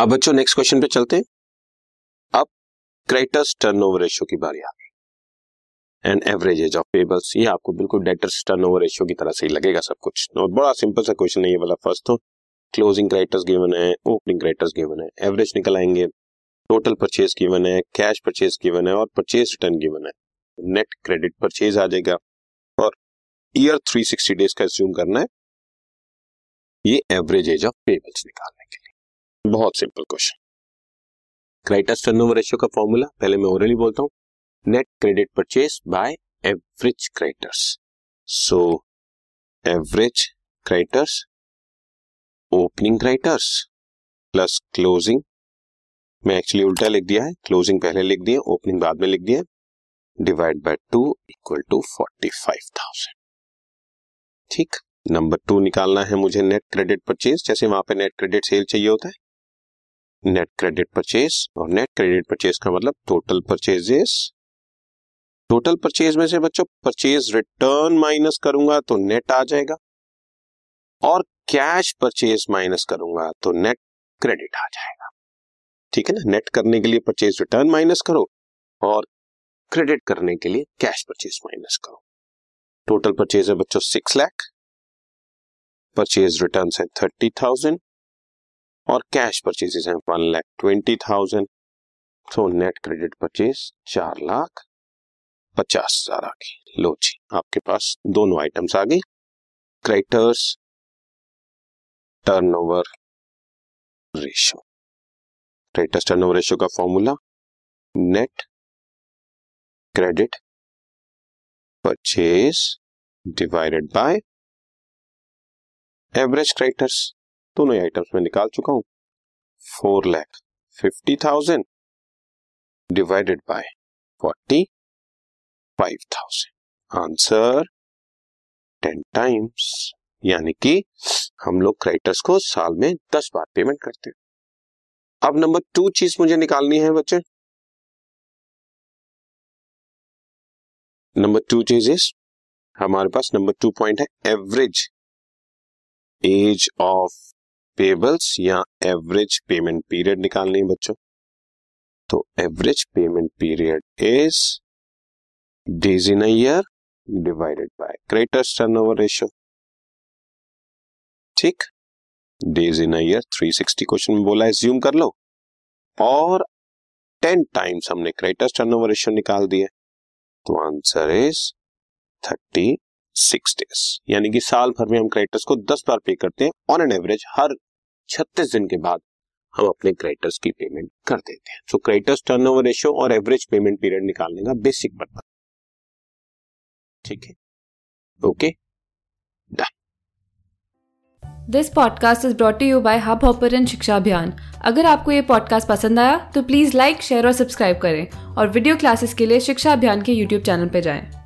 अब बच्चों next question पे चलते हैं। अब क्रेडिटर्स टर्नओवर रेशियो की बारी आ गई एंड एवरेजेज ऑफ पेबल्स। ये आपको बिल्कुल डेटर्स टर्नओवर रेशियो की तरह से ही लगेगा सब कुछ। बड़ा सिंपल सा क्वेश्चन है ये वाला। फर्स्ट तो क्लोजिंग क्रेडिटर्स गिवन है, ओपनिंग क्रेडिटर्स गिवन है, एवरेज निकल आएंगे, टोटल परचेज गिवन है, कैश परचेज गिवन है और परचेज रिटर्न गिवन है। नेट क्रेडिट परचेज आ जाएगा और ईयर 360 डेज का अज्यूम करना है ये एवरेज एज ऑफ पेबल्स निकालने के लिए। बहुत simple question. Creditors turnover ratio का फॉर्मूला पहले मैं ओरली बोलता हूं, net credit purchase by average creditors. So average creditors opening creditors plus closing, मैं एक्चुअली उल्टा लिख दिया है, क्लोजिंग पहले लिख दिया ओपनिंग बाद में लिख दिया, डिवाइड बाय 2 इक्वल टू 45,000। ठीक, नंबर 2 निकालना है मुझे नेट क्रेडिट परचेज। जैसे वहां पे नेट क्रेडिट सेल चाहिए होता है, नेट क्रेडिट परचेज, और नेट क्रेडिट परचेज का मतलब टोटल परचेजेस। टोटल परचेज में से बच्चों परचेज रिटर्न माइनस करूंगा तो नेट आ जाएगा और कैश परचेज माइनस करूंगा तो नेट क्रेडिट आ जाएगा। ठीक है ना, नेट करने के लिए परचेज रिटर्न माइनस करो और क्रेडिट करने के लिए कैश परचेज माइनस करो। टोटल परचेज है बच्चों 6 लाख, परचेज रिटर्न है 30,000 और कैश परचेजेस हैं 1,20,000। तो नेट क्रेडिट परचेज 4,50,000 आ गई। लो जी, आपके पास दोनों आइटम्स आ गई, creditors turnover ratio. Creditors turnover ratio का formula net credit purchase divided by average creditors. दोनों आइटम्स में निकाल चुका हूं, 4,50,000 डिवाइडेड बाय 45,000। आंसर 10 टाइम्स, यानी कि हम लोग क्रेडिटर्स को साल में 10 बार पेमेंट करते हैं। अब नंबर 2 चीज मुझे निकालनी है बच्चे। नंबर 2 चीज हमारे पास नंबर 2 पॉइंट है एवरेज एज ऑफ पेबल्स या एवरेज पेमेंट पीरियड निकालनी है बच्चों। तो average payment period is days in a year divided by creditors turnover ratio. ठीक, डेज इन ईयर 360 क्वेश्चन में बोला है, ज्यूम कर लो और 10 टाइम्स हमने क्रेडिटर्स टर्नओवर रेशियो निकाल दिया, तो आंसर इज 36 डेज। यानी कि साल भर में हम क्रेडिटर्स को 10 बार पे करते हैं। ऑन एन एवरेज हर 36 दिन के बाद हम अपने क्रेडिटर्स की पेमेंट कर देते हैं। सो क्रेडिटर्स टर्नओवर रेशियो और एवरेज पेमेंट पीरियड निकालने का बेसिक पर्पस। ठीक है, okay done. This podcast is brought you by Hubhopper and Shiksha Abhiyan. अगर आपको ये पॉडकास्ट पसंद आया तो प्लीज़ लाइक, शेयर और सब्सक्राइब करें और वीडियो क्लासेस के लिए शिक्षा अभियान के यूट्यूब चैनल पर जाएं।